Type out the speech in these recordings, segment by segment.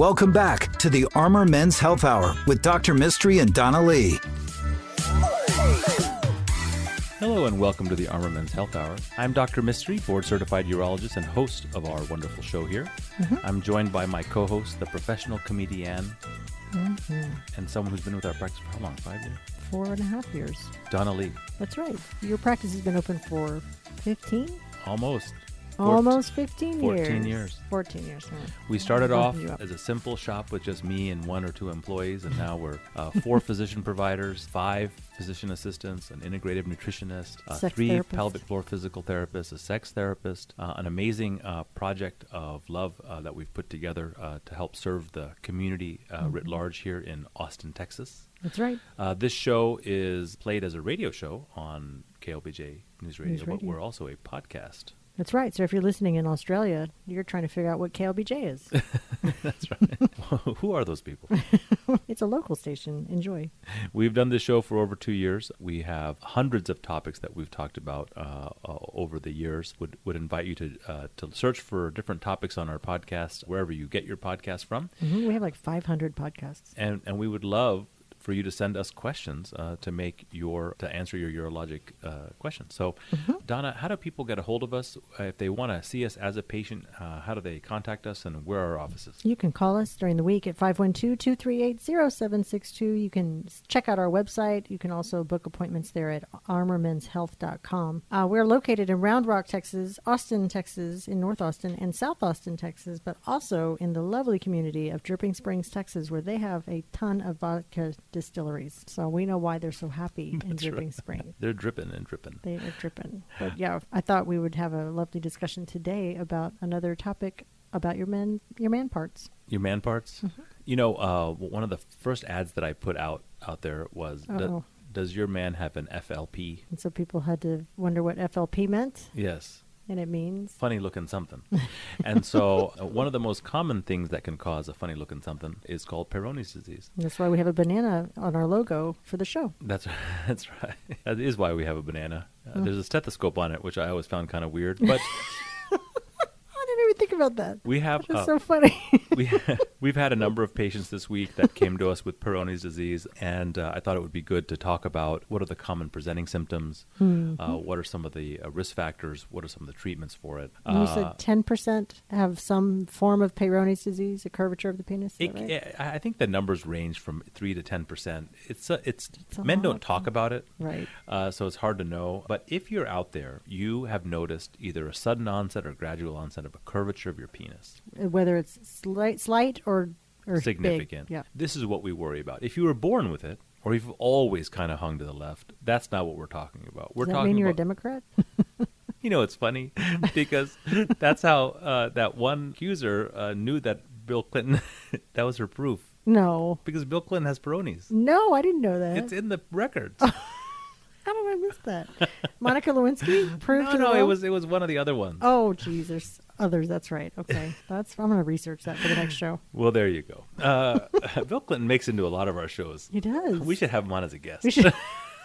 Welcome back to the Armor Men's Health Hour with Dr. Mistry and Donna Lee. Hello and welcome to the Armor Men's Health Hour. I'm Dr. Mistry, board-certified urologist and host of our wonderful show here. Mm-hmm. I'm joined by my co-host, the professional comedian, mm-hmm. and someone who's been with our practice for how long? 5 years? 4.5 years. Donna Lee. That's right. Your practice has been open for 15? Almost 15 years. 14 years. Huh? We started off as a simple shop with just me and 1 or 2 employees, and now we're 4 physician providers, 5 physician assistants, an integrative nutritionist, 3 pelvic floor physical therapists, a sex therapist, an amazing project of love that we've put together to help serve the community writ large here in Austin, Texas. That's right. This show is played as a radio show on KLBJ News Radio, but we're also a podcast. That's right. So if you're listening in Australia, you're trying to figure out what KLBJ is. That's right. Who are those people? It's a local station. Enjoy. We've done this show for over 2 years. We have hundreds of topics that we've talked about over the years. Would invite you to search for different topics on our podcast, wherever you get your podcast from. Mm-hmm. We have like 500 podcasts. And we would love for you to send us questions to answer your urologic questions. So, mm-hmm. Donna, how do people get a hold of us if they want to see us as a patient? How do they contact us, and where are our offices? You can call us during the week at 512-238-0762. You can check out our website. You can also book appointments there at armormenshealth.com. We're located in Round Rock, Texas, Austin, Texas, in North Austin, and South Austin, Texas, but also in the lovely community of Dripping Springs, Texas, where they have a ton of vodka distilleries. So we know why they're so happy in Dripping Springs. They're dripping and dripping. They are dripping. But yeah, I thought we would have a lovely discussion today about another topic about your man parts. Your man parts? Mm-hmm. You know, one of the first ads that I put out there was, does your man have an FLP? And so people had to wonder what FLP meant. Yes. And it means? Funny looking something. And so one of the most common things that can cause a funny looking something is called Peyronie's disease. And that's why we have a banana on our logo for the show. That's right. That is why we have a banana. There's a stethoscope on it, which I always found kind of weird. But I didn't even think about that. We have. That's so funny. We've had a number of patients this week that came to us with Peyronie's disease, and I thought it would be good to talk about what are the common presenting symptoms, mm-hmm. What are some of the risk factors, what are some of the treatments for it. You said 10% have some form of Peyronie's disease, a curvature of the penis? Right? I think the numbers range from 3 to 10%. It's men don't talk about it, right? So it's hard to know. But if you're out there, you have noticed either a sudden onset or gradual onset of a curvature of your penis. Whether it's slight or significant. Big. Yeah. This is what we worry about. If you were born with it, or you've always kind of hung to the left, that's not what we're talking about. Does that mean you're a Democrat? You know, it's funny because that's how that one accuser knew that Bill Clinton, that was her proof. No. Because Bill Clinton has Peyronie's. No, I didn't know that. It's in the records. How did I miss that? Monica Lewinsky proved it. No, it was one of the other ones. Oh, geez, there's others. That's right. Okay, I'm going to research that for the next show. Well, there you go. Bill Clinton makes into a lot of our shows. He does. We should have him on as a guest. We should.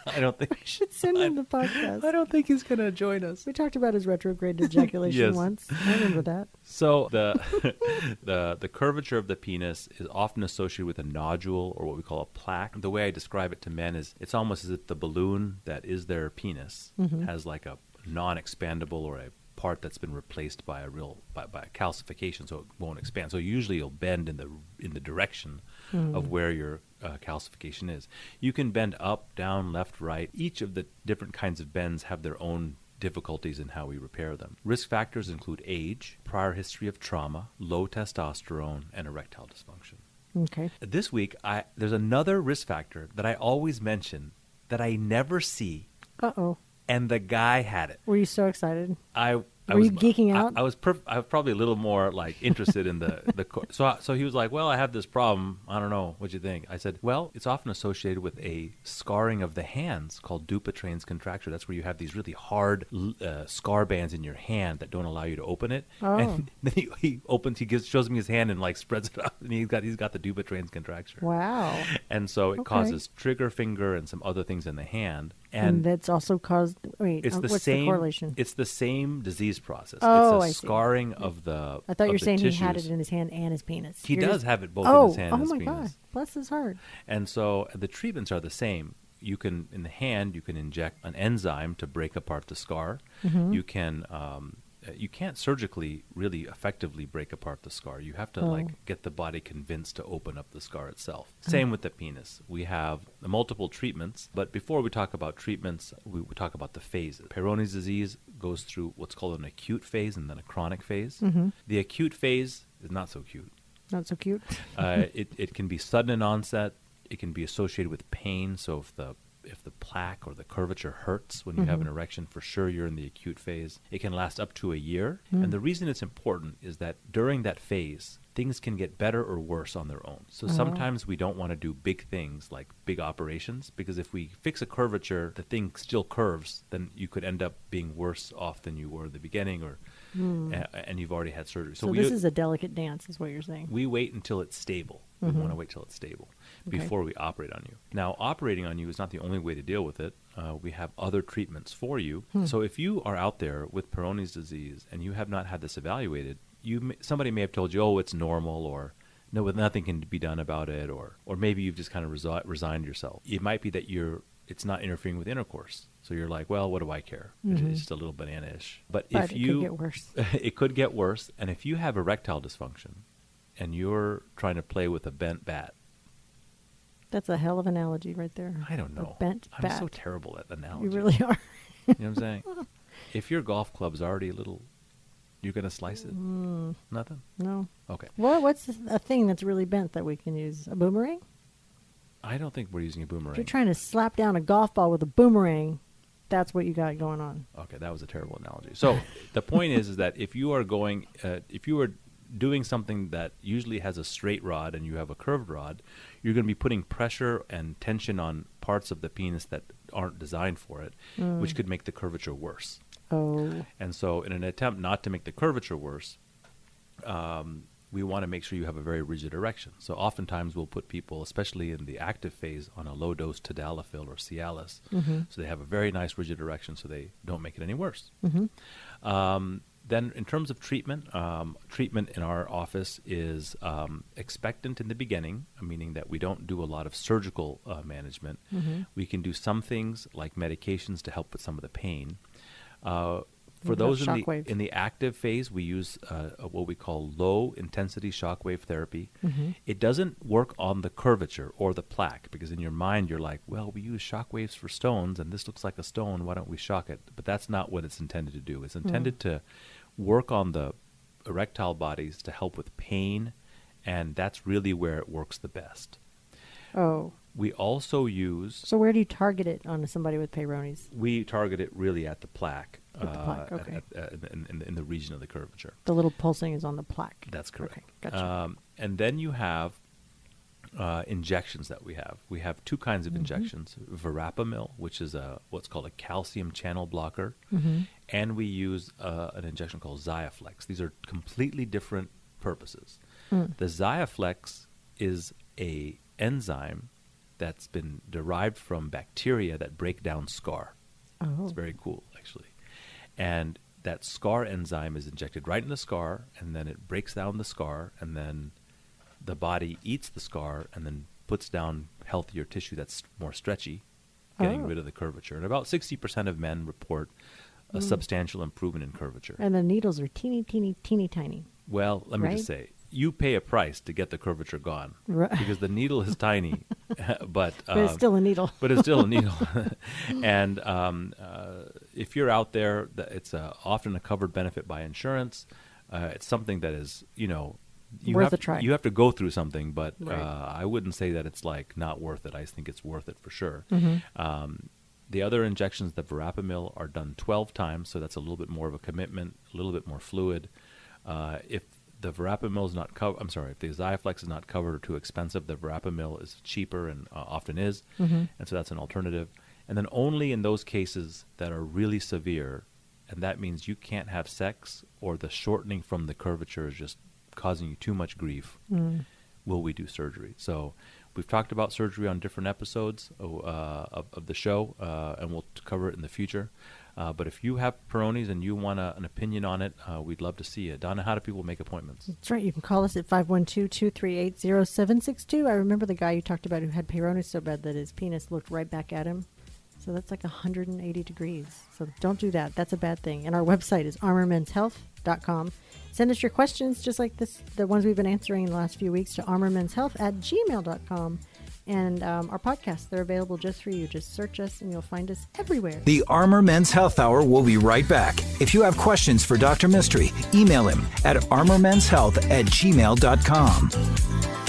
I don't think we should send him the podcast. I don't think he's going to join us. We talked about his retrograde ejaculation yes. once. I remember that. So the curvature of the penis is often associated with a nodule or what we call a plaque. The way I describe it to men is it's almost as if the balloon that is their penis mm-hmm. has like a non-expandable or a part that's been replaced by a calcification, so it won't expand. So usually you'll bend in the direction of where your calcification is. You can bend up, down, left, right. Each of the different kinds of bends have their own difficulties in how we repair them. Risk factors include age, prior history of trauma, low testosterone, and erectile dysfunction. Okay. This week, there's another risk factor that I always mention that I never see. Uh-oh. And the guy had it. Were you so excited? Were you geeking out? I was probably a little more like interested in the so he was like, well, I have this problem. I don't know. What do you think? I said, well, it's often associated with a scarring of the hands called Dupuytren's contracture. That's where you have these really hard scar bands in your hand that don't allow you to open it. Oh. And then he shows me his hand and like spreads it up, and he's got the Dupuytren's contracture. Wow. And so it causes trigger finger and some other things in the hand. And that's also caused, what's the correlation? It's the same disease process. Oh, it's a scarring of the tissues. I thought you were saying he had it in his hand and his penis. He does have it both in his hand and his penis. Oh, my God. Bless his heart. And so the treatments are the same. You can, in the hand, you can inject an enzyme to break apart the scar. Mm-hmm. You can... you can't surgically really effectively break apart the scar. You have to get the body convinced to open up the scar itself. Same with the penis. We have multiple treatments, but before we talk about treatments, we talk about the phases. Peyronie's disease goes through what's called an acute phase and then a chronic phase. Mm-hmm. The acute phase is not so cute. Not so cute. It can be sudden in onset. It can be associated with pain. So if the plaque or the curvature hurts when you have an erection, for sure you're in the acute phase. It can last up to a year. Mm. And the reason it's important is that during that phase, things can get better or worse on their own. So sometimes we don't want to do big things like big operations, because if we fix a curvature, the thing still curves, then you could end up being worse off than you were at the beginning, or and you've already had surgery. So this is a delicate dance, is what you're saying. We wait until it's stable. We want to wait till it's stable before we operate on you. Now, operating on you is not the only way to deal with it. We have other treatments for you. So if you are out there with Peyronie's disease and you have not had this evaluated, somebody may have told you, oh, it's normal, or no, nothing can be done about it, or maybe you've just kind of resigned yourself. It might be that it's not interfering with intercourse. So you're like, well, what do I care? Mm-hmm. It's just a little banana-ish. But if it could get worse. It could get worse. And if you have erectile dysfunction and you're trying to play with a bent bat. That's a hell of an analogy right there. I don't know. I'm so terrible at analogies. You really are. You know what I'm saying? If your golf club's already a little... You're going to slice it? Nothing? No. Okay. Well, what's a thing that's really bent that we can use? A boomerang? I don't think we're using a boomerang. If you're trying to slap down a golf ball with a boomerang, that's what you got going on. Okay, that was a terrible analogy. So the point is that if you are going, if you are doing something that usually has a straight rod and you have a curved rod, you're going to be putting pressure and tension on parts of the penis that aren't designed for it, which could make the curvature worse. Oh. And so in an attempt not to make the curvature worse, we want to make sure you have a very rigid erection. So oftentimes we'll put people, especially in the active phase, on a low-dose tadalafil or Cialis. Mm-hmm. So they have a very nice rigid erection so they don't make it any worse. Mm-hmm. Then in terms of treatment, treatment in our office is expectant in the beginning, meaning that we don't do a lot of surgical management. Mm-hmm. We can do some things like medications to help with some of the pain. For those in the active phase, we use what we call low-intensity shockwave therapy. Mm-hmm. It doesn't work on the curvature or the plaque, because in your mind you're like, well, we use shockwaves for stones, and this looks like a stone. Why don't we shock it? But that's not what it's intended to do. It's intended to work on the erectile bodies to help with pain, and that's really where it works the best. Oh. We also use... So where do you target it on somebody with Peyronie's? We target it really at the plaque. At the plaque, okay. In the region of the curvature. The little pulsing is on the plaque. That's correct. Okay, gotcha. And then you have injections that we have. We have two kinds of injections. Verapamil, which is what's called a calcium channel blocker. Mm-hmm. And we use an injection called Xiaflex. These are completely different purposes. The Xiaflex is an enzyme that's been derived from bacteria that break down scar. Oh. It's very cool, actually. And that scar enzyme is injected right in the scar, and then it breaks down the scar, and then the body eats the scar and then puts down healthier tissue that's more stretchy, getting rid of the curvature. And about 60% of men report a substantial improvement in curvature. And the needles are teeny, teeny, teeny tiny. Well, let me just say, you pay a price to get the curvature gone, because the needle is tiny, but it's still a needle. But it's still a needle. And if you're out there, it's often a covered benefit by insurance. It's something that is, worth a try. You have to go through something, but I wouldn't say that it's like not worth it. I think it's worth it for sure. Mm-hmm. The other injections, the Verapamil, are done 12 times, so that's a little bit more of a commitment, a little bit more fluid. If the Xiaflex is not covered or too expensive, the Verapamil is cheaper and often is, and so that's an alternative. And then only in those cases that are really severe, and that means you can't have sex or the shortening from the curvature is just causing you too much grief, will we do surgery. So We've talked about surgery on different episodes of the show, and we'll cover it in the future. But if you have Peyronie's and you want an opinion on it, we'd love to see you. Donna, how do people make appointments? That's right. You can call us at 512-238-0762. I remember the guy you talked about who had Peyronie's so bad that his penis looked right back at him. So that's like 180 degrees. So don't do that. That's a bad thing. And our website is armormenshealth.com. Send us your questions, just like this, the ones we've been answering in the last few weeks, to armormenshealth@gmail.com. And our podcasts, they're available just for you. Just search us and you'll find us everywhere. The Armor Men's Health Hour will be right back. If you have questions for Dr. Mistry, email him at armormenshealth@gmail.com.